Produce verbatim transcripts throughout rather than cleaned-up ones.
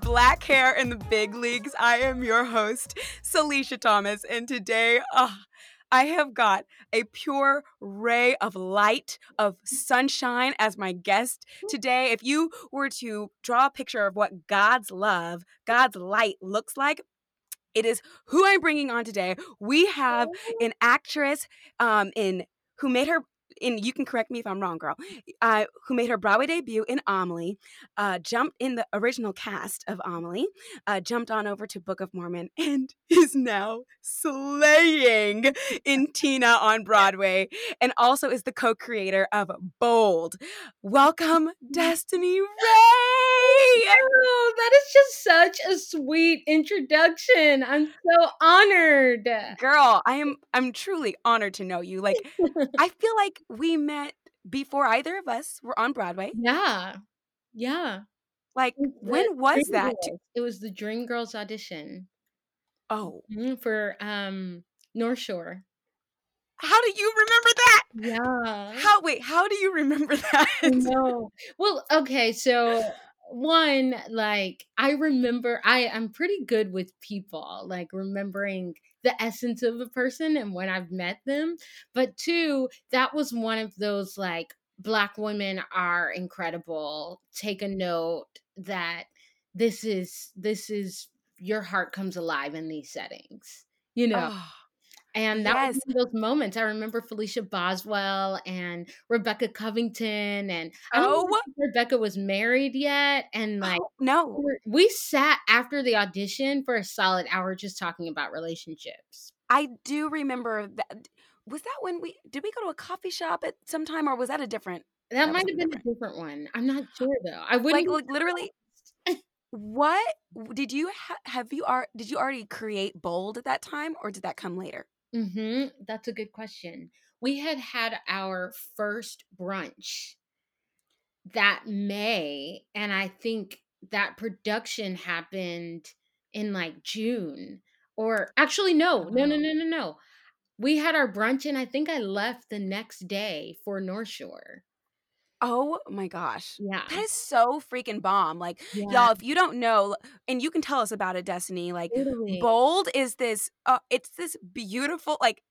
Black hair in the big leagues. I am your host, Salisha Thomas, and today oh, I have got a pure ray of light, of sunshine as my guest today. If you were to draw a picture of what God's love, God's light looks like, it is who I'm bringing on today. We have an actress um, in who made her and you can correct me if I'm wrong, girl, uh, who made her Broadway debut in Amelie, uh, jumped in the original cast of Amelie, uh, jumped on over to Book of Mormon, and is now slaying in Tina on Broadway, and also is the co-creator of Bold. Welcome, Destiny Ray! Oh, that is just such a sweet introduction. I'm so honored. Girl, I am, I'm truly honored to know you. Like, I feel like we met before either of us were on Broadway. Yeah. Yeah. Like, when was that? It was the Dream Girls audition. Oh. For um, North Shore. How do you remember that? Yeah. How, wait, how do you remember that? No. Well, okay, so... One, like, I remember, I, I'm pretty good with people, like remembering the essence of a person and when I've met them. But two, that was one of those, like, Black women are incredible. Take a note that this is, this is, your heart comes alive in these settings, you know? Oh. And that yes. was one of those moments. I remember Felicia Boswell and Rebecca Covington, and I don't oh, think Rebecca was married yet. And like, oh, no, we, were, we sat after the audition for a solid hour just talking about relationships. I do remember that. Was that when we did we go to a coffee shop at some time, or was that a different? That, that might have been different. a different one. I'm not sure though. I wouldn't like, like literally. What did you ha- have? You are did you already create Bold at that time, or did that come later? Mm-hmm. That's a good question. We had had our first brunch that May, and I think that production happened in like June or actually, no, no, no, no, no, no. We had our brunch, and I think I left the next day for North Shore. Oh my gosh. Yeah. That is so freaking bomb. Like, yeah. y'all, if you don't know, and you can tell us about it, Destiny, like, Italy. Bold is this, uh, it's this beautiful, like,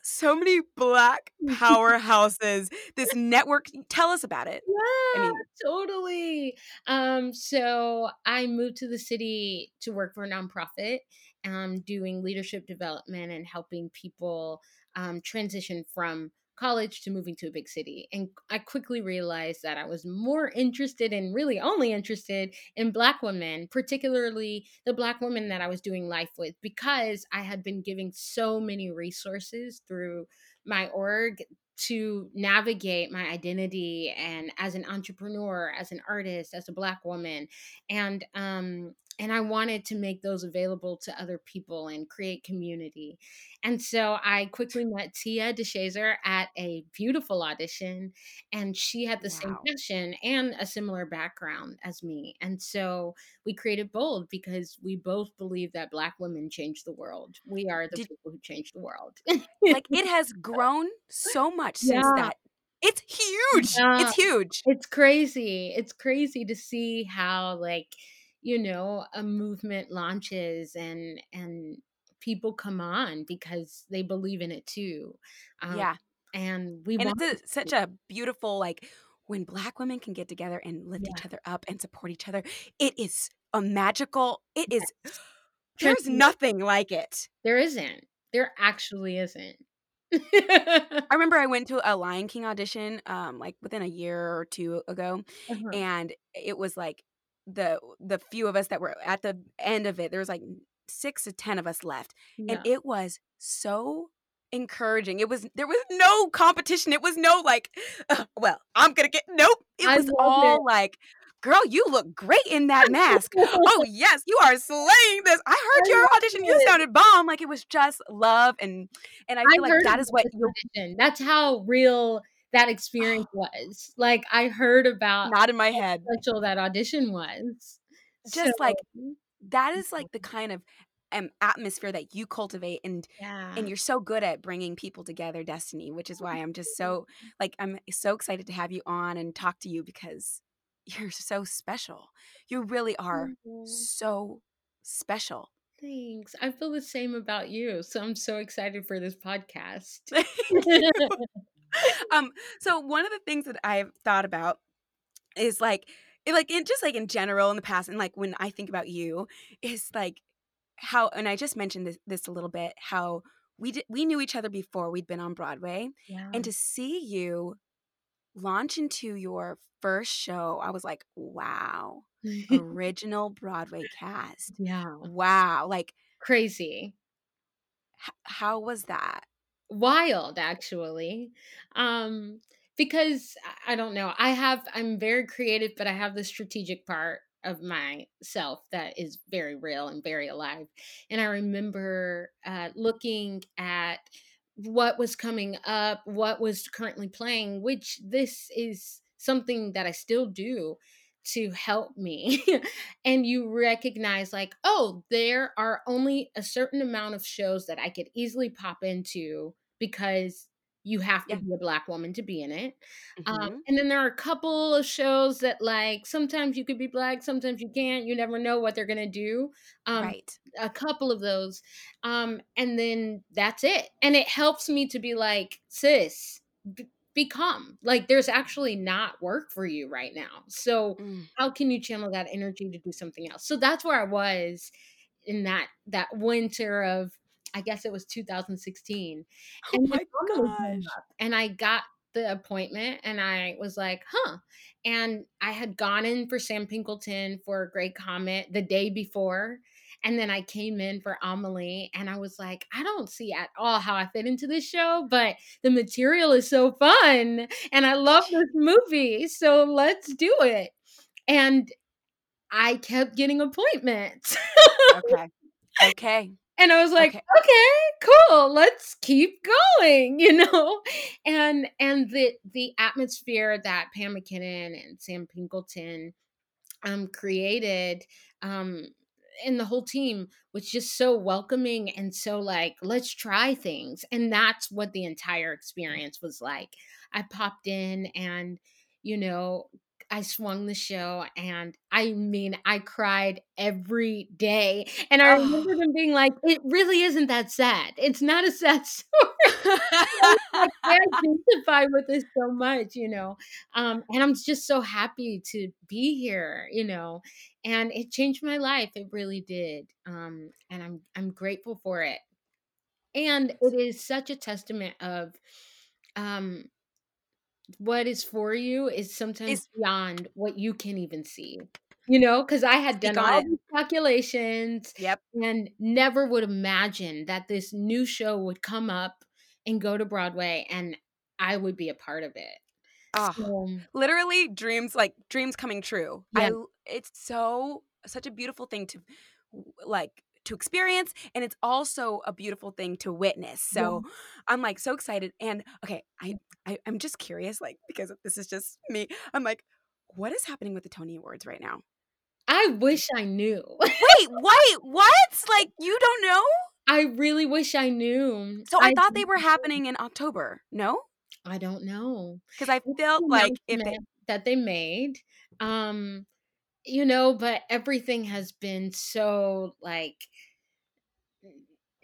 so many Black powerhouses, this network. Tell us about it. Yeah, I mean, totally. Um, so I moved to the city to work for a nonprofit, um, doing leadership development and helping people um, transition from college to moving to a big city. And I quickly realized that I was more interested and really only interested in Black women, particularly the Black women that I was doing life with, because I had been giving so many resources through my org to navigate my identity and as an entrepreneur, as an artist, as a Black woman. And, um, and I wanted to make those available to other people and create community. And so I quickly met Tia DeShazer at a beautiful audition, and she had the wow. same passion and a similar background as me. And so we created Bold because we both believe that Black women change the world. We are the Did, people who change the world. Like, it has grown so much since yeah. that. It's huge. Yeah. It's huge. It's crazy. It's crazy to see how, like, you know, a movement launches and and people come on because they believe in it too. Um, yeah, and we and want it's a, such a beautiful, like, when Black women can get together and lift yeah. each other up and support each other. It is a magical. It is. There's nothing like it. There isn't. There actually isn't. I remember I went to a Lion King audition, um, like within a year or two ago, uh-huh. and it was like. the the few of us that were at the end of it, there was like six to ten of us left. Yeah. And it was so encouraging. It was, there was no competition. It was no like, uh, well, I'm going to get, nope. It was all it. like, girl, you look great in that mask. Oh, yes, you are slaying this. I heard I your audition. It. You sounded bomb. Like, it was just love. And and I feel I like that is what you That's how real that experience was. Like, I heard about not in my how head special that audition was. Just so. Like, that is like the kind of um, atmosphere that you cultivate. And, yeah. and you're so good at bringing people together, Destiny, which is why I'm just so, like, I'm so excited to have you on and talk to you because you're so special. You really are mm-hmm. so special. Thanks. I feel the same about you. So I'm so excited for this podcast. um. So one of the things that I've thought about is like, it, like in just like in general in the past, and like when I think about you, is like how, and I just mentioned this, this a little bit, how we did, we knew each other before we'd been on Broadway, yeah. and to see you launch into your first show, I was like, wow, original Broadway cast. Yeah. Wow. Like crazy. H- how was that? Wild, actually. Um, because I don't know, I have, I'm very creative, but I have the strategic part of myself that is very real and very alive. And I remember uh, looking at what was coming up, what was currently playing, which this is something that I still do to help me. And you recognize like, oh, there are only a certain amount of shows that I could easily pop into because you have to yeah. be a Black woman to be in it. Mm-hmm. Um, and then there are a couple of shows that like, sometimes you could be Black, sometimes you can't, you never know what they're going to do. Um, right. A couple of those. Um, and then that's it. And it helps me to be like, sis, b- become like, there's actually not work for you right now. So mm. how can you channel that energy to do something else? So that's where I was in that, that winter of, I guess it was two thousand sixteen. Oh and my gosh. And I got the appointment and I was like, huh. And I had gone in for Sam Pinkleton for a great comment the day before. And then I came in for Amelie and I was like, I don't see at all how I fit into this show, but the material is so fun and I love this movie. So let's do it. And I kept getting appointments. Okay. Okay. And I was like, okay. okay, cool. Let's keep going, you know? And and the the atmosphere that Pam McKinnon and Sam Pinkleton um, created um, and the whole team was just so welcoming and so like, let's try things. And that's what the entire experience was like. I popped in and, you know, I swung the show and I mean, I cried every day. And I remember them being like, it really isn't that sad. It's not a sad story. I identify with this so much, you know, um, and I'm just so happy to be here, you know, and it changed my life. It really did. Um, and I'm, I'm grateful for it. And it is such a testament of, um, what is for you is sometimes it's, beyond what you can even see, you know, because I had done all these calculations yep. and never would imagine that this new show would come up and go to Broadway and I would be a part of it. Oh, so, literally dreams, like dreams coming true. Yeah. I, it's so such a beautiful thing to like to experience. And it's also a beautiful thing to witness. So yeah. I'm like so excited. And okay, I, I, I'm just curious, like, because this is just me. I'm like, what is happening with the Tony Awards right now? I wish I knew. Wait, wait, what? Like, you don't know? I really wish I knew. So I, I thought they were happening in October. No? I don't know. Because I felt it's like if they- that they made, um, you know, but everything has been so like,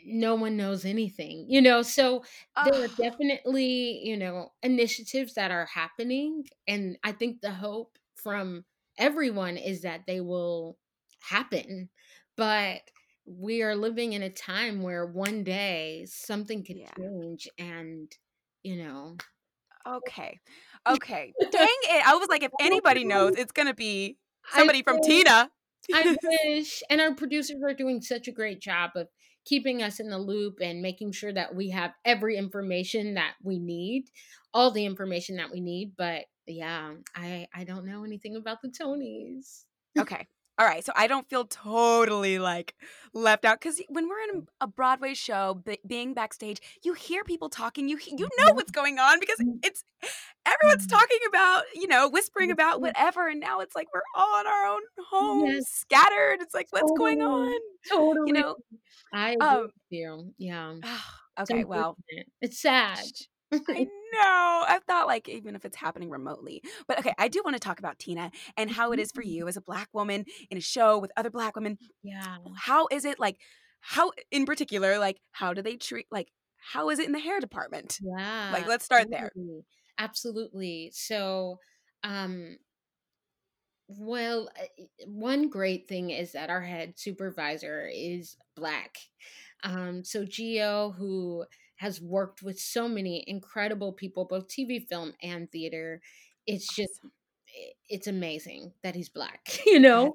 no one knows anything, you know, so there are definitely, you know, initiatives that are happening. And I think the hope from everyone is that they will happen. But we are living in a time where one day something could yeah. change and, you know. Okay. Okay. Dang it. I was like, if anybody knows, it's going to be somebody I from wish, Tina. I wish. And our producers are doing such a great job of keeping us in the loop and making sure that we have every information that we need, all the information that we need. But yeah, I I don't know anything about the Tonys. Okay. All right, so I don't feel totally, like, left out. Because when we're in a Broadway show, b- being backstage, you hear people talking. You he- you know what's going on because it's everyone's talking about, you know, whispering about whatever. And now it's like we're all in our own homes, yes. scattered. It's like, what's totally. going on? Totally. You know? I agree um, with you. Yeah. Okay, so well. It's sad. I know. I thought, like, even if it's happening remotely. But okay, I do want to talk about Tina and how it is for you as a Black woman in a show with other Black women. Yeah. How is it, like, how in particular, like, how do they treat, like, how is it in the hair department? Yeah. Like, let's start there. Absolutely. So, um, well, one great thing is that our head supervisor is Black. Um, so Gio, who has worked with so many incredible people, both T V, film, and theater. It's just, it's amazing that he's Black, you know?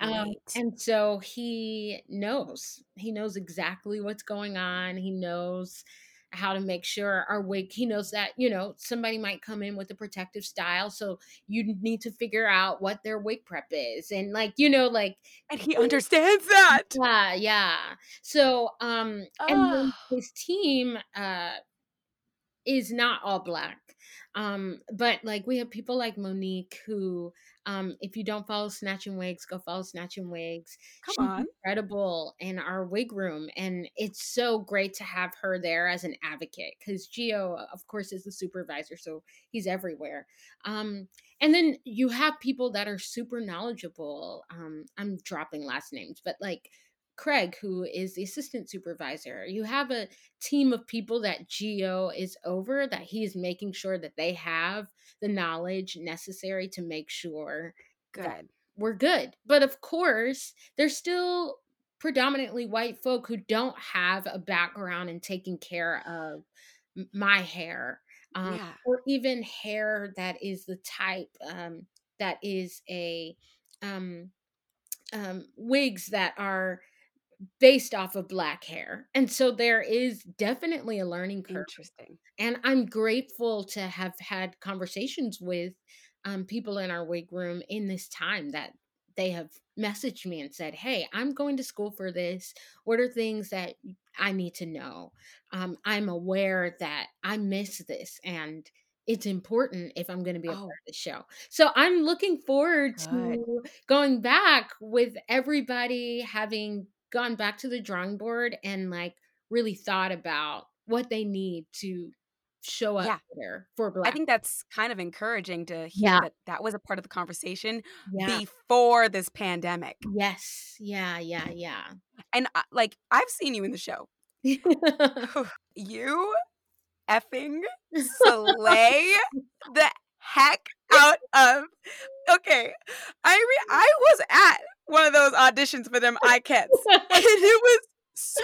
Um, and so he knows, he knows exactly what's going on. He knows how to make sure our wig, he knows that, you know, somebody might come in with a protective style. So you need to figure out what their wig prep is. And like, you know, like, and he understands that. Yeah. Yeah. So, um, oh. and his team, uh, is not all Black. Um, but like we have people like Monique who, um, if you don't follow Snatchin' Wigs, go follow Snatchin' Wigs. Come She's on. Incredible in our wig room. And it's so great to have her there as an advocate because Gio, of course, is the supervisor. So he's everywhere. Um, and then you have people that are super knowledgeable. Um, I'm dropping last names, but like Craig, who is the assistant supervisor. You have a team of people that Gio is over, that he is making sure that they have the knowledge necessary to make sure good. that we're good. But of course, there's still predominantly white folk who don't have a background in taking care of my hair um, yeah. or even hair that is the type um, that is a um, um, wigs that are based off of Black hair. And so there is definitely a learning curve. Interesting. And I'm grateful to have had conversations with um, people in our wig room in this time that they have messaged me and said, hey, I'm going to school for this. What are things that I need to know? Um, I'm aware that I miss this and it's important if I'm going to be a oh. part of the show. So I'm looking forward to Good. going back with everybody having gone back to the drawing board and like really thought about what they need to show up yeah. there for Black. I think that's kind of encouraging to hear yeah. that that was a part of the conversation yeah. before this pandemic. Yes. Yeah. Yeah. Yeah. And uh, like, I've seen you in the show. You effing slay the heck out of, okay. I, re- I was at one of those auditions for them I cats. And it was so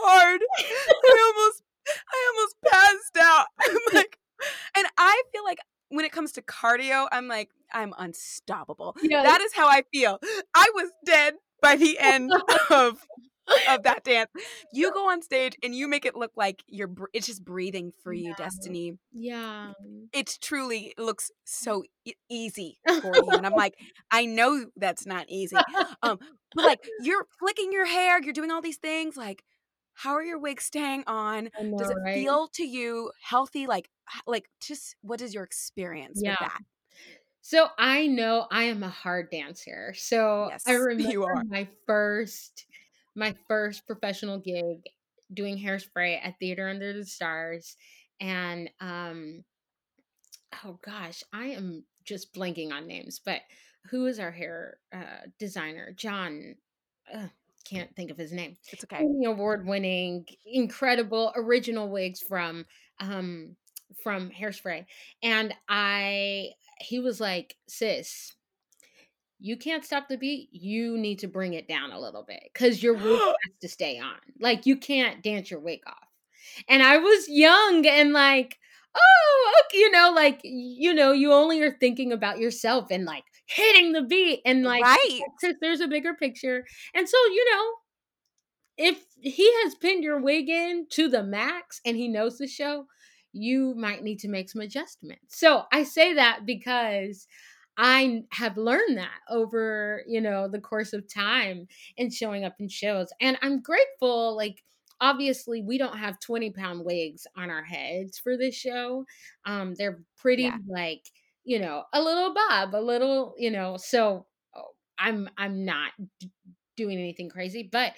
hard. I almost I almost passed out. I'm like, and I feel like when it comes to cardio, I'm like, I'm unstoppable. Yes. That is how I feel. I was dead by the end of of that dance. You go on stage and you make it look like you're br- it's just breathing for you, yeah. Destiny. Yeah. It's truly it looks so e- easy for you. And I'm like, I know that's not easy. Um, but like you're flicking your hair, you're doing all these things. Like, how are your wigs staying on? I know, Does it right? feel to you healthy? Like, like just what is your experience yeah. with that? So I know I am a hard dancer. So yes, I remember you are. my first My first professional gig doing Hairspray at Theater Under the Stars. And, um, oh gosh, I am just blanking on names, but who is our hair uh, designer? John, uh, can't think of his name. It's okay. Award-winning, incredible, original wigs from, um, from Hairspray. And I, he was like, sis, you can't stop the beat. You need to bring it down a little bit because your wig has to stay on. Like, you can't dance your wig off. And I was young and like, oh, okay, you know, like, you know, you only are thinking about yourself and like hitting the beat and like, right. there's a bigger picture. And so, you know, if he has pinned your wig in to the max and he knows the show, you might need to make some adjustments. So I say that because I have learned that over, you know, the course of time in showing up in shows. And I'm grateful, like, obviously, we don't have twenty pound wigs on our heads for this show. Um, they're pretty yeah. like, you know, a little bob, a little, you know, so I'm, I'm not d- doing anything crazy, but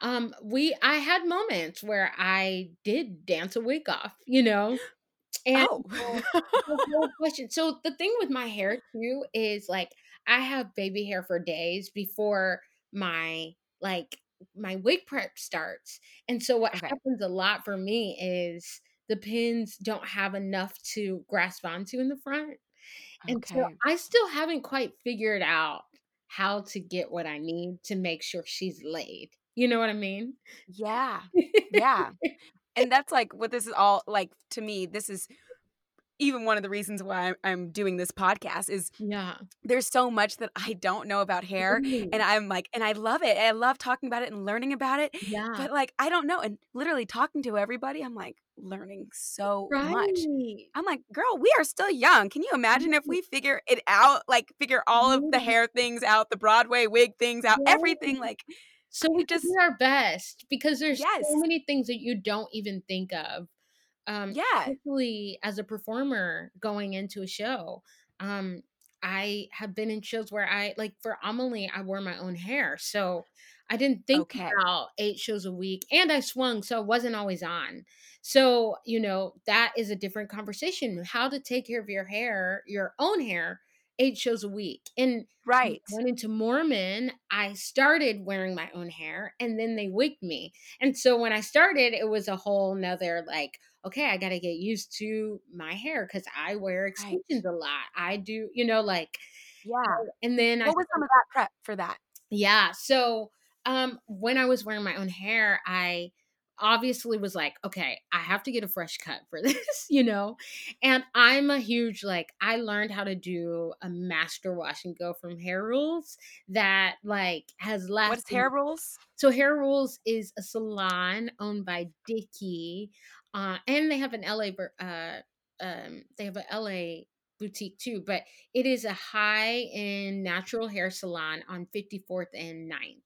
um, we, I had moments where I did dance a wig off, you know, and oh. the whole question. So the thing with my hair too, is like, I have baby hair for days before my, like, my wig prep starts. And so what okay. happens a lot for me is the pins don't have enough to grasp onto in the front. And okay. so I still haven't quite figured out how to get what I need to make sure she's laid. You know what I mean? Yeah. Yeah. And that's like what this is all like to me. This is even one of the reasons why I'm doing this podcast is yeah. there's so much that I don't know about hair mm-hmm. and I'm like, and I love it. I love talking about it and learning about it, yeah. but like, I don't know. And literally talking to everybody, I'm like learning so right. much. I'm like, girl, we are still young. Can you imagine if we figure it out? Like figure all of the hair things out, the Broadway wig things out, yeah. everything like. So we just do our best because there's yes. so many things that you don't even think of. Um, yeah. Especially as a performer going into a show, um, I have been in shows where I, like for Amelie, I wore my own hair. So I didn't think okay. about eight shows a week and I swung. So I wasn't always on. So, you know, that is a different conversation, how to take care of your hair, your own hair, eight shows a week. And right. going into Mormon, I started wearing my own hair and then they wigged me. And so when I started, it was a whole nother like, okay, I got to get used to my hair because I wear extensions right. a lot. I do, you know, like, yeah. And then what I- What was some of that prep for that? Yeah. So um, when I was wearing my own hair, I obviously was like, okay, I have to get a fresh cut for this, you know? And I'm a huge, like, I learned how to do a master wash and go from Hair Rules that like has lasted. What's Hair Rules? So Hair Rules is a salon owned by Dickie. Uh, and they have an L A, uh, um, they have a L A boutique too, but it is a high-end natural hair salon on fifty-fourth and ninth.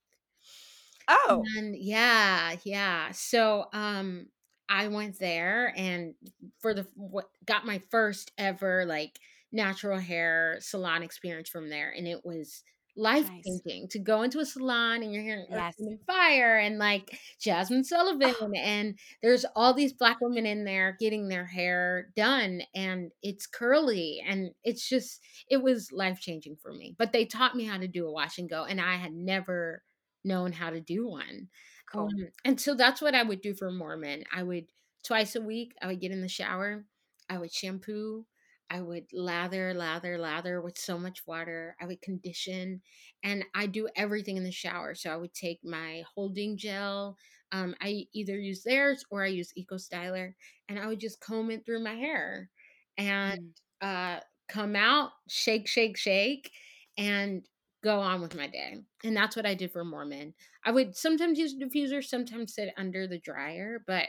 Oh, and yeah, yeah. So um, I went there and for the what got my first ever like natural hair salon experience from there, and it was life-changing nice. To go into a salon and you're hearing yes. fire and like Jasmine Sullivan oh. and there's all these Black women in there getting their hair done and it's curly and it's just it was life-changing for me. But they taught me how to do a wash and go and I had never known how to do one. Cool. Um, and so that's what I would do for Mormon. I would twice a week I would get in the shower, I would shampoo, I would lather, lather, lather with so much water. I would condition and I do everything in the shower. So I would take my holding gel. Um, I either use theirs or I use Eco Styler and I would just comb it through my hair and mm. uh, come out, shake, shake, shake and go on with my day. And that's what I did for Mormon. I would sometimes use a diffuser, sometimes sit under the dryer. But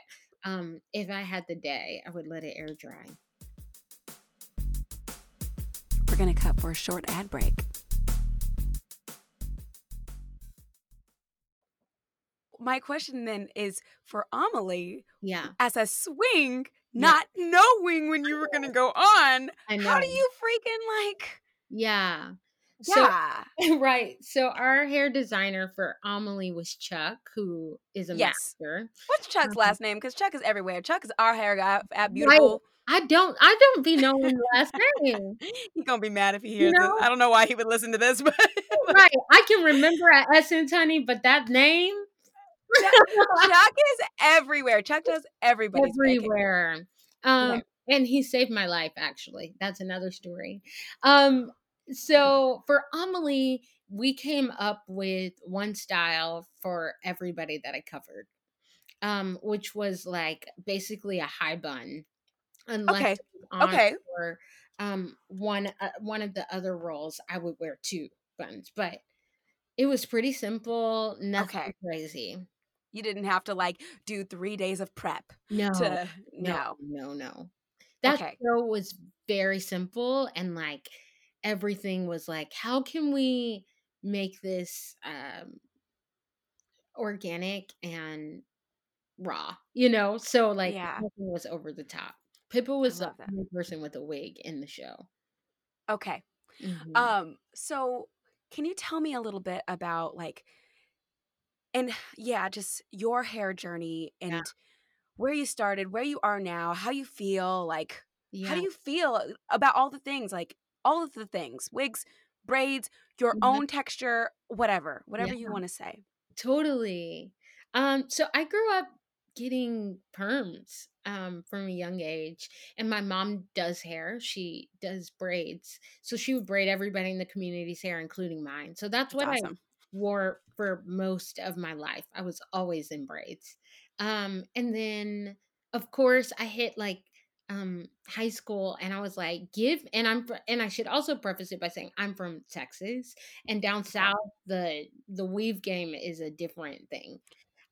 um, if I had the day, I would let it air dry. Going to cut for a short ad break. My question then is for Amelie. Yeah. As a swing, not yeah. knowing when you were going to go on, how do you freaking like? Yeah. Yeah. So, right. So our hair designer for Amelie was Chuck, who is a yes. master. What's Chuck's um, last name? Because Chuck is everywhere. Chuck is our hair guy at Beautiful. Right. I don't, I don't be knowing the last name. He's going to be mad if he hears you know? This. I don't know why he would listen to this, but. Right. I can remember at Essence, honey, but that name. Chuck, Chuck is everywhere. Chuck does everybody's everywhere. Making. Um, right. And he saved my life, actually. That's another story. Um, so for Amelie, we came up with one style for everybody that I covered, um, which was like basically a high bun. Unless okay. on okay. or um, one uh, one of the other roles, I would wear two buns, but it was pretty simple, nothing okay. crazy. You didn't have to like do three days of prep. No, to, no, no, no, no. That okay. show was very simple, and like everything was like, how can we make this um, organic and raw, you know? So like yeah. nothing was over the top. Pippa was the only person with a wig in the show. Okay. Mm-hmm. Um, so can you tell me a little bit about like, and yeah, just your hair journey and yeah. where you started, where you are now, how you feel, like, yeah. how do you feel about all the things, like all of the things, wigs, braids, your mm-hmm. own texture, whatever, whatever yeah. you want to say. Totally. Um, so I grew up getting perms um, from a young age, and my mom does hair. She does braids. So she would braid everybody in the community's hair, including mine. So that's, that's what awesome. I wore for most of my life. I was always in braids. Um, and then of course I hit like, um, high school, and I was like, give, and I'm, and I should also preface it by saying I'm from Texas, and down South, the, the weave game is a different thing.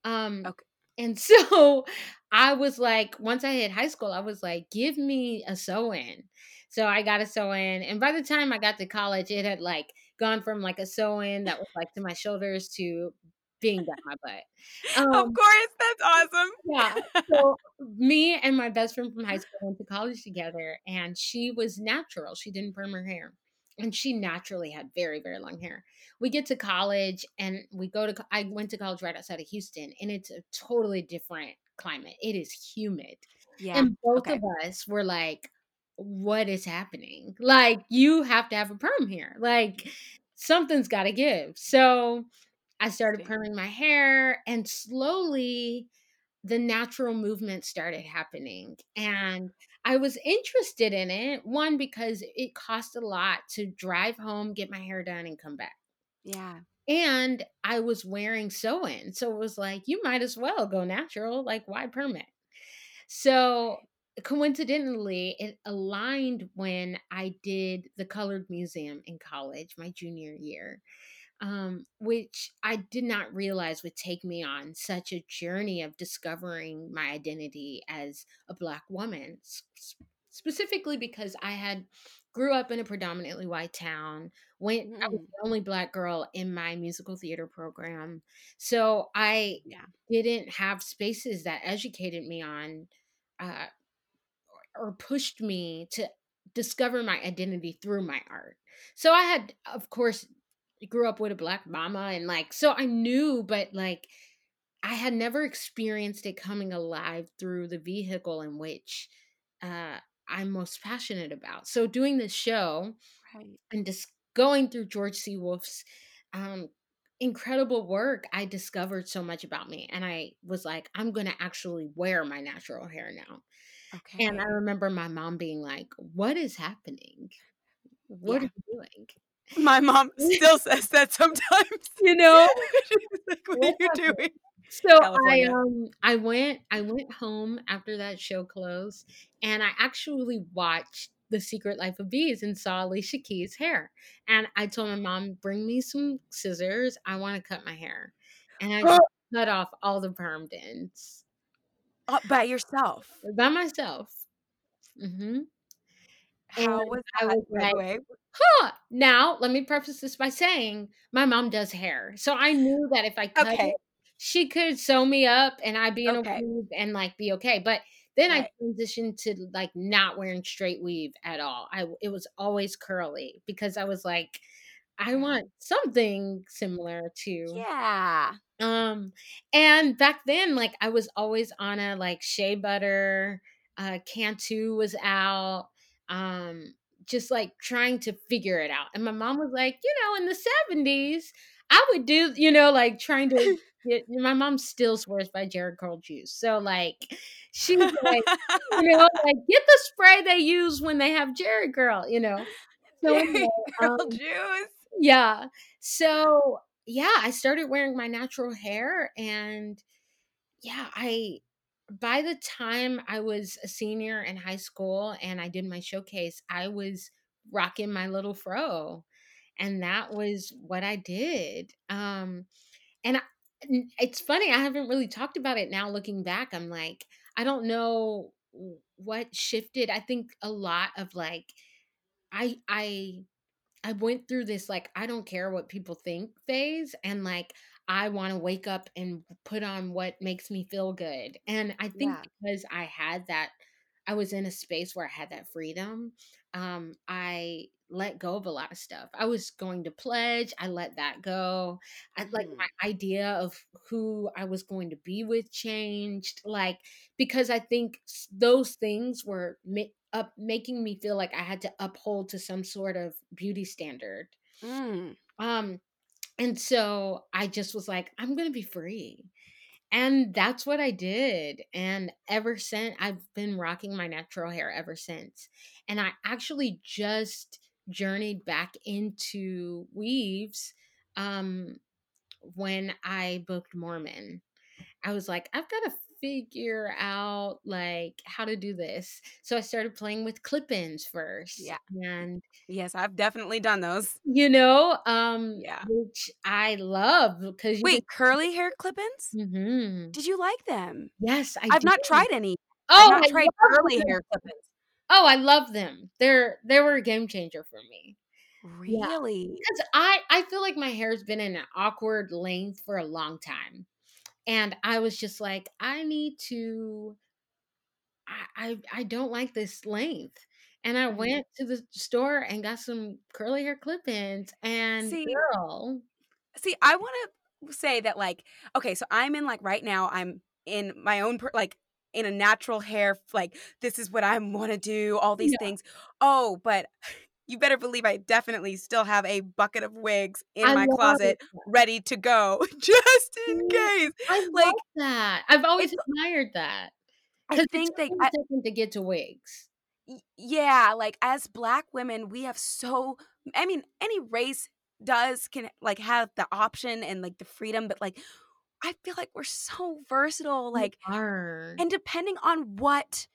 Um, okay. And so I was like, once I hit high school, I was like, give me a sew-in. So I got a sew-in. And by the time I got to college, it had like gone from like a sew-in that was like to my shoulders to being down my butt. Um, of course. That's awesome. Yeah. So me and my best friend from high school went to college together, and she was natural. She didn't perm her hair. And she naturally had very, very long hair. We get to college, and we go to, I went to college right outside of Houston, and it's a totally different climate. It is humid. Yeah. And both okay. of us were like, what is happening? Like, you have to have a perm here. Like, something's got to give. So I started perming my hair, and slowly the natural movement started happening. And I was interested in it, one, because it cost a lot to drive home, get my hair done, and come back. Yeah. And I was wearing sew-in. So it was like, you might as well go natural. Like, why perm it? So coincidentally, it aligned when I did the Colored Museum in college, my junior year, um, which I did not realize would take me on such a journey of discovering my identity as a Black woman, sp- specifically because I had grew up in a predominantly white town. Went, mm. I was the only Black girl in my musical theater program. So I yeah. didn't have spaces that educated me on uh, or pushed me to discover my identity through my art. So I had, of course, grew up with a Black mama, and like, so I knew, but like, I had never experienced it coming alive through the vehicle in which uh, I'm most passionate about. So doing this show right. and just going through George C. Wolfe's um, incredible work, I discovered so much about me, and I was like, I'm going to actually wear my natural hair now. Okay. And I remember my mom being like, what is happening? What yeah. are you doing? My mom still says that sometimes, you know, like, what are you doing? So California. I, um, I went, I went home after that show closed, and I actually watched The Secret Life of Bees and saw Alicia Keys' hair. And I told my mom, bring me some scissors. I want to cut my hair. And I oh. cut off all the permed ends. Uh, by yourself? By myself. Mm-hmm. How and was that, I was like, way? Huh. Now, let me preface this by saying my mom does hair. So I knew that if I cut okay. it, she could sew me up and I'd be in okay. a weave and like be okay. But then right. I transitioned to like not wearing straight weave at all. I It was always curly because I was like, I want something similar to. Yeah. Um, and back then, like I was always on a like shea butter. Uh, Cantu was out. Um, just like trying to figure it out. And my mom was like, you know, in the seventies, I would do, you know, like trying to get, my mom still swears by Jheri Curl juice. So like, she was like, you know, like get the spray they use when they have Jheri Curl, you know. So anyway, um, Jheri Curl juice. Yeah. So yeah, I started wearing my natural hair, and yeah, I, by the time I was a senior in high school and I did my showcase, I was rocking my little fro, and that was what I did. Um, and I, it's funny, I haven't really talked about it now looking back. I'm like, I don't know what shifted, I think a lot of like, I, I, I went through this, like, I don't care what people think phase. And like, I want to wake up and put on what makes me feel good. And I think yeah. because I had that, I was in a space where I had that freedom. Um, I let go of a lot of stuff. I was going to pledge. I let that go. I like mm. my idea of who I was going to be with changed. Like, because I think those things were mi- up making me feel like I had to uphold to some sort of beauty standard. Mm. Um, and so I just was like, I'm going to be free. And that's what I did. And ever since, I've been rocking my natural hair ever since. And I actually just journeyed back into weaves um, when I booked Mormon. I was like, I've got to figure out like how to do this. So I started playing with clip-ins first. Yeah. And yes, I've definitely done those. You know, um, yeah. which I love because Wait, you- curly hair clip-ins? Mm-hmm. Did you like them? Yes, I I've did. not tried any. Oh, I've not I tried curly them. hair clip-ins. Oh, I love them. They're they were a game changer for me. Really? Yeah. Because I, I feel like my hair's been in an awkward length for a long time. And I was just like, I need to, I, I I don't like this length. And I went to the store and got some curly hair clip-ins and see, girl. See, I want to say that like, okay, so I'm in like right now, I'm in my own, per- like in a natural hair, like this is what I want to do, all these yeah. things. Oh, but you better believe I definitely still have a bucket of wigs in I my closet it. ready to go just in case. I like, love that. I've always admired that. I think they I, to get to wigs. Yeah. Like as Black women, we have so, I mean, any race does can like have the option and like the freedom, but like, I feel like we're so versatile, like, and depending on what,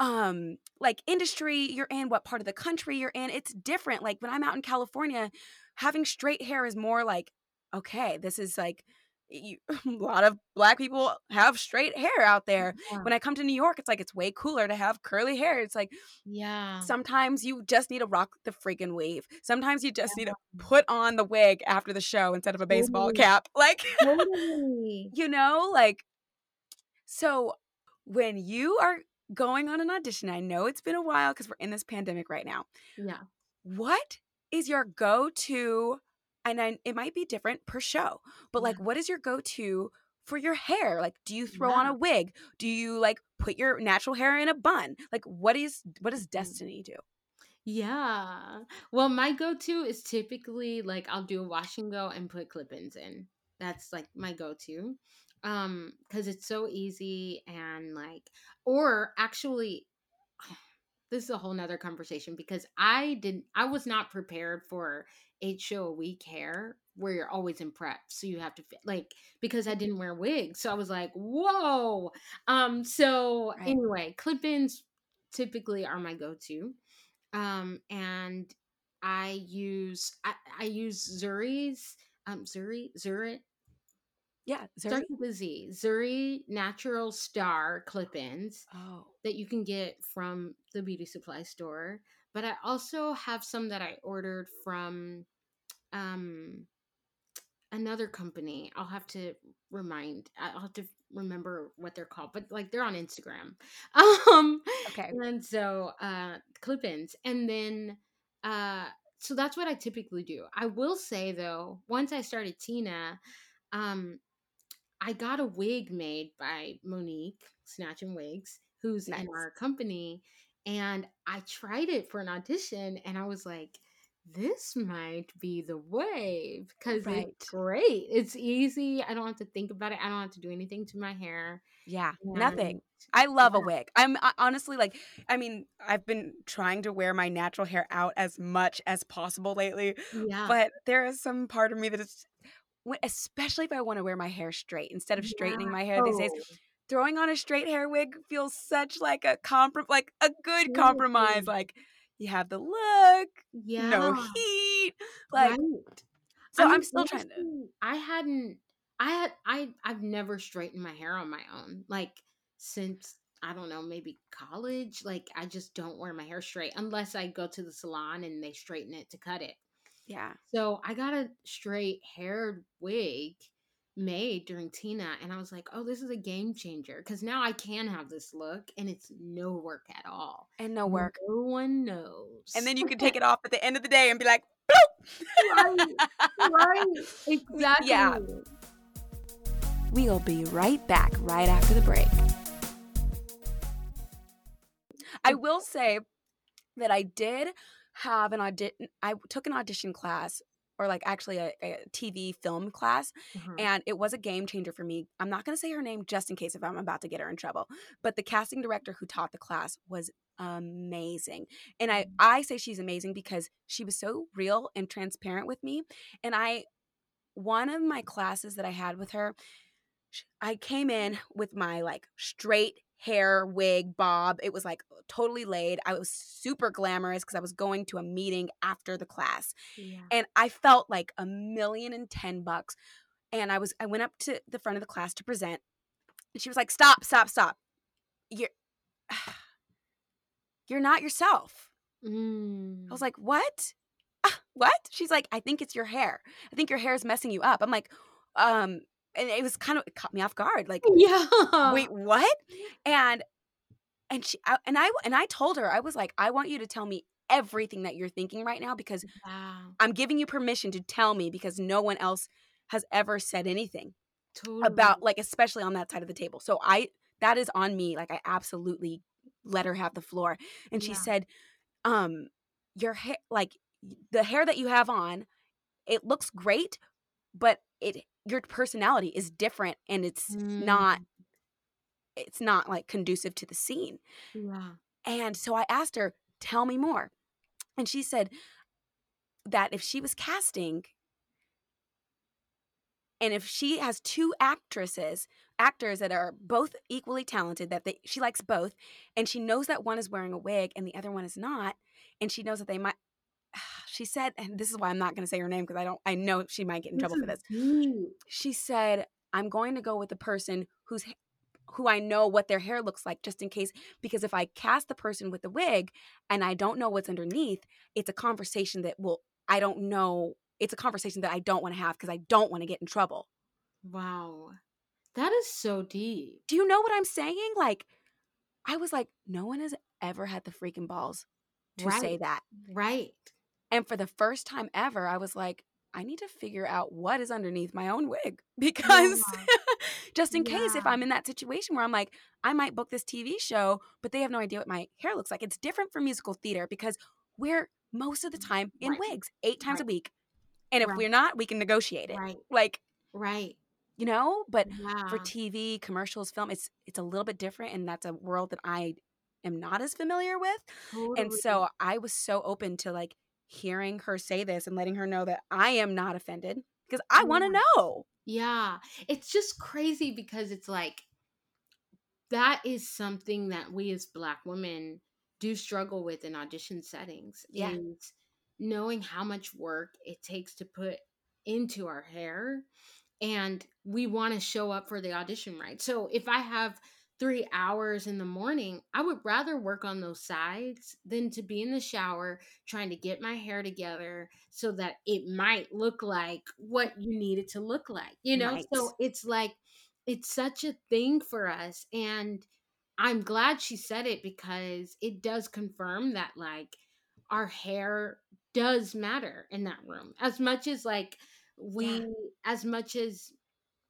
um, like industry you're in, what part of the country you're in, it's different. Like when I'm out in California, having straight hair is more like, okay, this is like you, a lot of Black people have straight hair out there. Yeah. When I come to New York, it's like, it's way cooler to have curly hair. It's like, yeah, sometimes you just need to rock the freaking wave. Sometimes you just yeah. need to put on the wig after the show instead of a baseball Ooh. cap. Like, you know, like, so when you are going on an audition, I know it's been a while because we're in this pandemic right now. Yeah. What is your go-to, and I, it might be different per show, but like, yeah. what is your go-to for your hair? Like, do you throw yeah. on a wig? Do you like put your natural hair in a bun? Like, what is, what does Destiny do? Yeah. Well, my go-to is typically like, I'll do a wash and go and put clip-ins in. That's like my go-to. Um, cause it's so easy and like, or actually this is a whole nother conversation because I didn't, I was not prepared for eight show a week hair where you're always in prep. So you have to fit, like, because I didn't wear wigs. So I was like, whoa. Um, so right. anyway, clip-ins typically are my go-to. Um, and I use, I, I use Zuri's, um, Zuri, Zuri. Yeah, Zuri. Zuri Natural Star clip-ins oh. that you can get from the beauty supply store. But I also have some that I ordered from um, another company. I'll have to remind. I'll have to remember what they're called. But like they're on Instagram. Um, okay. And so uh, clip-ins, and then uh, so that's what I typically do. I will say though, once I started Tina, um. I got a wig made by Monique, Snatchin' Wigs, who's nice. in our company. And I tried it for an audition and I was like, this might be the wave because right. it's great. It's easy. I don't have to think about it. I don't have to do anything to my hair. Yeah, and nothing. I love yeah. a wig. I'm I, honestly like, I mean, I've been trying to wear my natural hair out as much as possible lately. Yeah. But there is some part of me that is... especially if I want to wear my hair straight instead of straightening yeah. my hair these days, throwing on a straight hair wig feels such like a comprom- like a good really? compromise. Like you have the look, yeah. no heat. Like, right. so I mean, I'm still trying to, I hadn't, I had, I, I've never straightened my hair on my own. Like since I don't know, maybe college. Like, I just don't wear my hair straight unless I go to the salon and they straighten it to cut it. Yeah. So I got a straight hair wig made during Tina, and I was like, oh, this is a game changer, because now I can have this look and it's no work at all. And no work. No one knows. And then you can take it off at the end of the day and be like, bloop. Right. Right. Exactly. Yeah. We'll be right back right after the break. I will say that I did have an audition. I took an audition class, or like actually a, a T V film class, mm-hmm. and it was a game changer for me. I'm not going to say her name just in case if I'm about to get her in trouble, but the casting director who taught the class was amazing. And I, I say she's amazing because she was so real and transparent with me. And I, one of my classes that I had with her, I came in with my like straight hair, wig, bob. It was like totally laid. I was super glamorous because I was going to a meeting after the class. Yeah. And I felt like a million and ten bucks. And I was I went up to the front of the class to present. And she was like, stop, stop, stop. You're, you're not yourself. Mm. I was like, what? Ah, what? She's like, I think it's your hair. I think your hair is messing you up. I'm like, um... And it was kind of, it caught me off guard. Like, yeah. Wait, what? And and she I, and I and I told her, I was like, I want you to tell me everything that you're thinking right now, because wow. I'm giving you permission to tell me, because no one else has ever said anything totally. About, like, especially on that side of the table. So I that is on me. Like, I absolutely let her have the floor. And she yeah. said, um, your hair, like the hair that you have on, it looks great, but it. Your personality is different, and it's mm. not it's not like conducive to the scene. Yeah. And so I asked her, tell me more. And she said that if she was casting and if she has two actresses, actors that are both equally talented, that they, she likes both, and she knows that one is wearing a wig and the other one is not, and she knows that they might She said, and this is why I'm not going to say her name because I don't, I know she might get in trouble for this. She said, I'm going to go with the person who's, who I know what their hair looks like, just in case, because if I cast the person with the wig and I don't know what's underneath, it's a conversation that will, I don't know, it's a conversation that I don't want to have because I don't want to get in trouble. Wow. That is so deep. Do you know what I'm saying? Like, I was like, no one has ever had the freaking balls to right. say that. Right. And for the first time ever, I was like, I need to figure out what is underneath my own wig, because yeah. just in yeah. case if I'm in that situation where I'm like, I might book this T V show, but they have no idea what my hair looks like. It's different from musical theater because we're most of the time in right. wigs eight times right. a week. And if right. we're not, we can negotiate it. Right. Like, right. you know, but yeah. for T V, commercials, film, it's it's a little bit different. And that's a world that I am not as familiar with. Totally. And so I was so open to like, hearing her say this and letting her know that I am not offended, because I want to know. Yeah. It's just crazy because it's like, that is something that we as Black women do struggle with in audition settings. Yeah. And knowing how much work it takes to put into our hair, and we want to show up for the audition, right? So if I have three hours in the morning, I would rather work on those sides than to be in the shower trying to get my hair together so that it might look like what you need it to look like, you know? Nice. So it's like, it's such a thing for us. And I'm glad she said it, because it does confirm that like our hair does matter in that room, as much as like we, yeah. as much as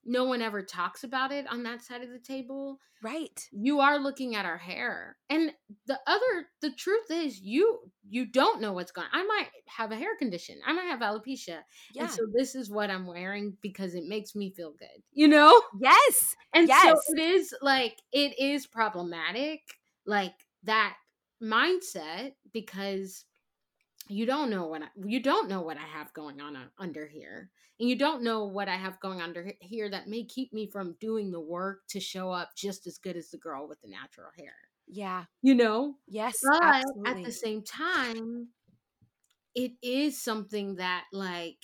no one ever talks about it on that side of the table. Right. You are looking at our hair. And the other, the truth is you, you don't know what's going on. I might have a hair condition. I might have alopecia. Yeah. And so this is what I'm wearing because it makes me feel good, you know? Yes. And yes. so it is like, it is problematic, like that mindset, because you don't know what I, you don't know what I have going on under here, and you don't know what I have going under here that may keep me from doing the work to show up just as good as the girl with the natural hair. Yeah, you know. Yes, but absolutely. At the same time, it is something that like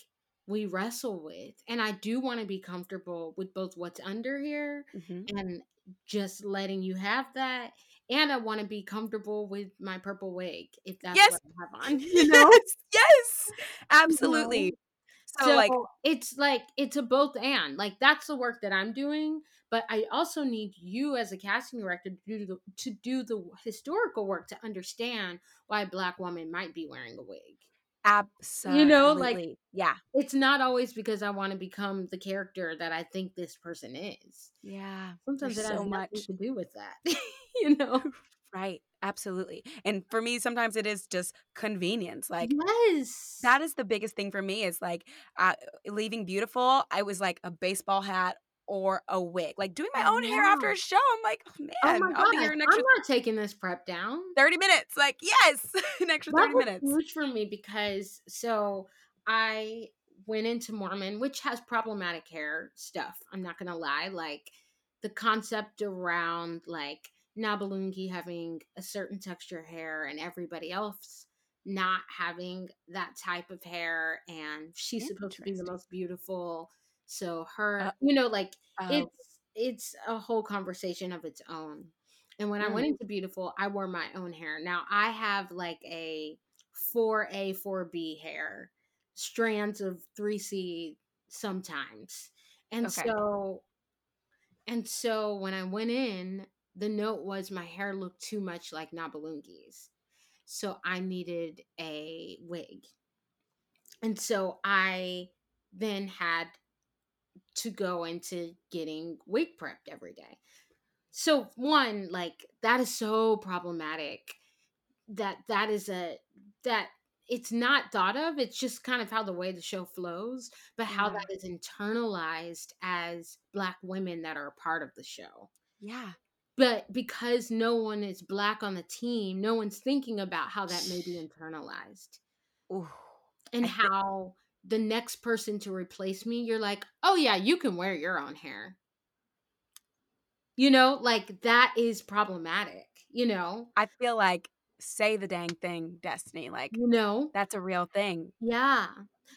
we wrestle with, and I do want to be comfortable with both what's under here mm-hmm. and just letting you have that. And I want to be comfortable with my purple wig, if that's yes. what I have on. You know? Yes, yes, absolutely. You know? So, so like, it's like, it's a both and. Like, that's the work that I'm doing. But I also need you as a casting director to do the, to do the historical work to understand why a Black woman might be wearing a wig. Absolutely. You know, like, yeah. It's not always because I want to become the character that I think this person is. Yeah. Sometimes it has so much to do with that. You know? Right. Absolutely. And for me, sometimes it is just convenience. Like, yes. That is the biggest thing for me is like uh, leaving beautiful. I was like a baseball hat or a wig. Like doing my own yeah. hair after a show. I'm like, oh, man, oh I'll be here an extra. I'm not taking this prep down. thirty minutes. Like, yes, an extra that thirty minutes. That was huge for me because so I went into Mormon, which has problematic hair stuff. I'm not going to lie. Like the concept around like Nabalungi having a certain texture hair and everybody else not having that type of hair, and she's supposed to be the most beautiful, so her uh, you know like uh, it's it's a whole conversation of its own. And when mm-hmm. I went into beautiful, I wore my own hair. Now I have like a four A four B hair, strands of three C sometimes, and okay. so and so when I went in, the note was my hair looked too much like Nabalungi's. So I needed a wig. And so I then had to go into getting wig prepped every day. So one, like that is so problematic that that is a, that it's not thought of. It's just kind of how the way the show flows, but how that is internalized as Black women that are a part of the show. Yeah. But because no one is Black on the team, no one's thinking about how that may be internalized. Ooh, and I how think- the next person to replace me, you're like, oh yeah, you can wear your own hair. You know, like that is problematic, you know? I feel like say the dang thing, Destiny. Like, you know, that's a real thing. Yeah.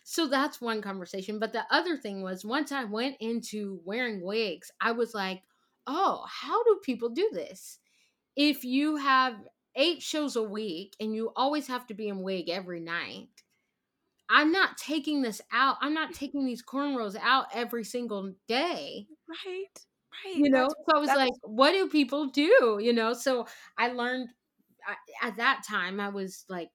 So that's one conversation. But the other thing was once I went into wearing wigs, I was like, oh, how do people do this? If you have eight shows a week and you always have to be in wig every night, I'm not taking this out. I'm not taking these cornrows out every single day. Right, right. You know, that's, so I was like, was... what do people do? You know, so I learned I, at that time I was like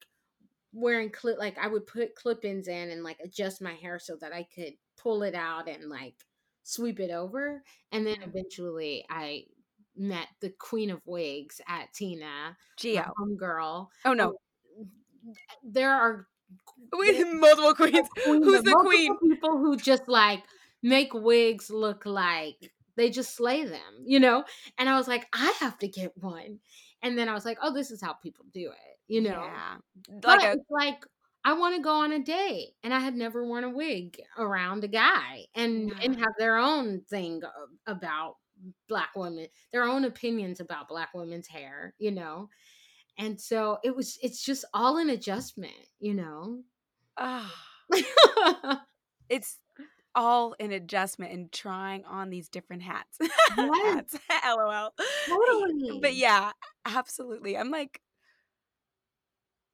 wearing clip, like I would put clip-ins in and like adjust my hair so that I could pull it out and like sweep it over. And then eventually I met the queen of wigs at Tina, Gio, homegirl. Oh no, there are we multiple queens. Who's the queen? People who just like make wigs look like they just slay them, you know. And I was like, I have to get one. And then I was like, oh, this is how people do it, you know. Yeah, but like, a- like I want to go on a date, and I had never worn a wig around a guy, and yeah. and have their own thing about Black women, their own opinions about Black women's hair, you know. And so it was, it's just all an adjustment, you know. Ah, oh. It's all an adjustment and trying on these different hats. Hats, LOL. Totally. But yeah, absolutely. I'm like,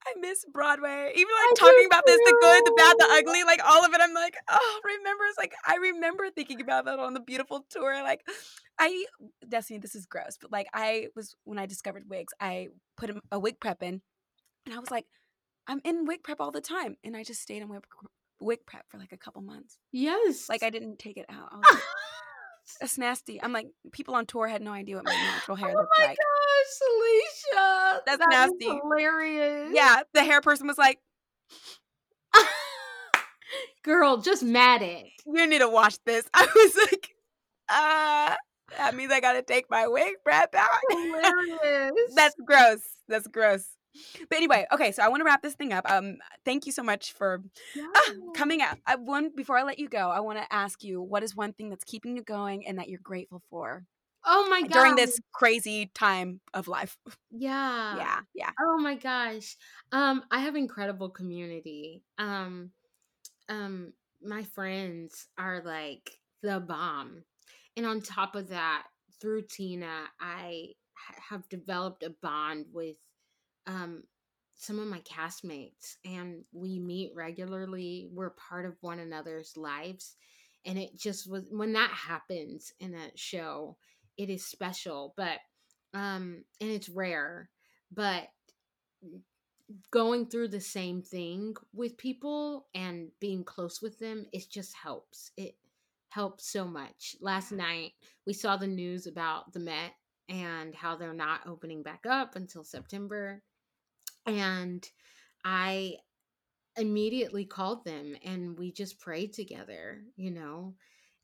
I miss Broadway. Even like I talking about this, the good, the bad, the ugly, like all of it. I'm like, oh, remember. It's like, I remember thinking about that on the beautiful tour. Like I, Destiny, this is gross. But like I was, when I discovered wigs, I put a wig prep in and I was like, I'm in wig prep all the time. And I just stayed in wig, wig prep for like a couple months. Yes. Like I didn't take it out. I was like, that's nasty. I'm like, people on tour had no idea what my natural hair oh looked like. Oh my gosh, Salisha. That's that nasty. Is hilarious. Yeah, the hair person was like, girl, just mad it. You need to wash this. I was like, uh, that means I gotta take my wig prep out. Hilarious. That's gross. That's gross. But anyway, okay, so I want to wrap this thing up. Um, thank you so much for yeah. ah, coming out. I, one, before I let you go, I want to ask you, what is one thing that's keeping you going and that you're grateful for? Oh, my gosh. During this crazy time of life. Yeah. Yeah. Yeah. Oh, my gosh. Um, I have incredible community. Um, um, my friends are like the bomb. And on top of that, through Tina, I ha- have developed a bond with um, some of my castmates, and we meet regularly. We're part of one another's lives. And it just was, when that happens in a show, it is special, but, um, and it's rare, but going through the same thing with people and being close with them, it just helps. It helps so much. Last night we saw the news about the Met and how they're not opening back up until September. And I immediately called them and we just prayed together, you know,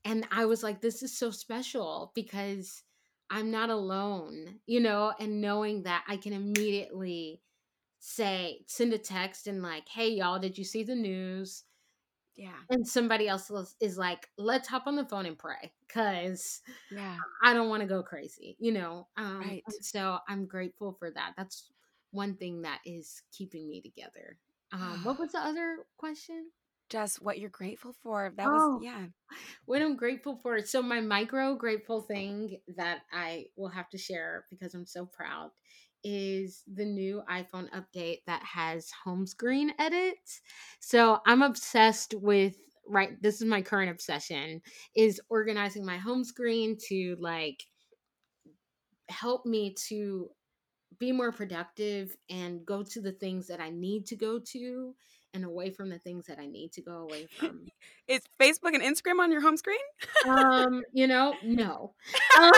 and I was like, this is so special because I'm not alone, you know, and knowing that I can immediately say, send a text and like, hey y'all, did you see the news? Yeah. And somebody else is like, let's hop on the phone and pray. Cause yeah, I don't want to go crazy, you know? Um, right. So I'm grateful for that. That's one thing that is keeping me together. Um, what was the other question? Just what you're grateful for. That oh, was, yeah. What I'm grateful for. So my micro grateful thing that I will have to share because I'm so proud is the new iPhone update that has home screen edits. So I'm obsessed with, right, this is my current obsession, is organizing my home screen to like help me to be more productive and go to the things that I need to go to and away from the things that I need to go away from. Is Facebook and Instagram on your home screen? um, you know, no. Um,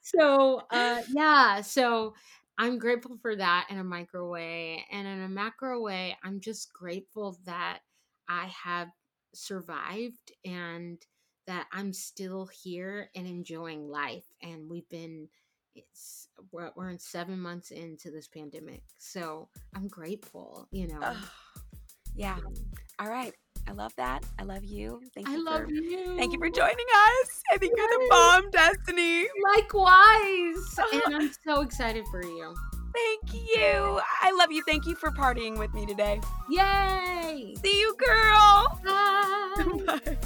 so, uh, yeah. So I'm grateful for that in a micro way. And in a macro way, I'm just grateful that I have survived and that I'm still here and enjoying life. And we've been It's we're, we're in seven months into this pandemic, so I'm grateful, you know. Oh, yeah. All right. I love that. I love you. Thank you. I love for, you. Thank you for joining us. I think yes. You're the bomb, Destiny. Likewise. And I'm so excited for you. Thank you. I love you. Thank you for partying with me today. Yay. See you, girl. Bye. Bye.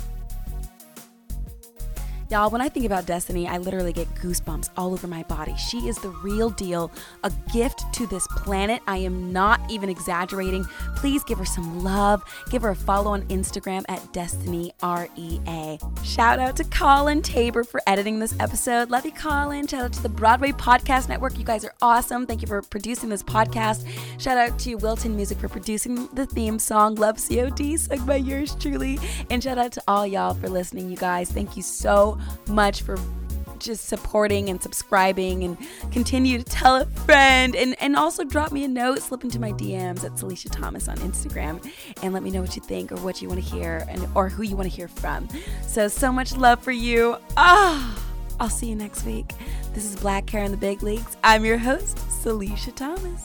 Y'all, when I think about Destiny, I literally get goosebumps all over my body. She is the real deal, a gift to this planet. I am not even exaggerating. Please give her some love. Give her a follow on Instagram at Destiny R E A. Shout out to Colin Tabor for editing this episode. Love you, Colin. Shout out to the Broadway Podcast Network. You guys are awesome. Thank you for producing this podcast. Shout out to Wilton Music for producing the theme song, Love C O D, sung by yours truly. And shout out to all y'all for listening, you guys. Thank you so much for just supporting and subscribing, and continue to tell a friend, and and also drop me a note, slip into my D Ms at Salisha Thomas on Instagram, and let me know what you think or what you want to hear, and or who you want to hear from. So so much love for you. Ah, oh, I'll see you next week. This is Black Hair in the Big Leagues. I'm your host, Salisha Thomas.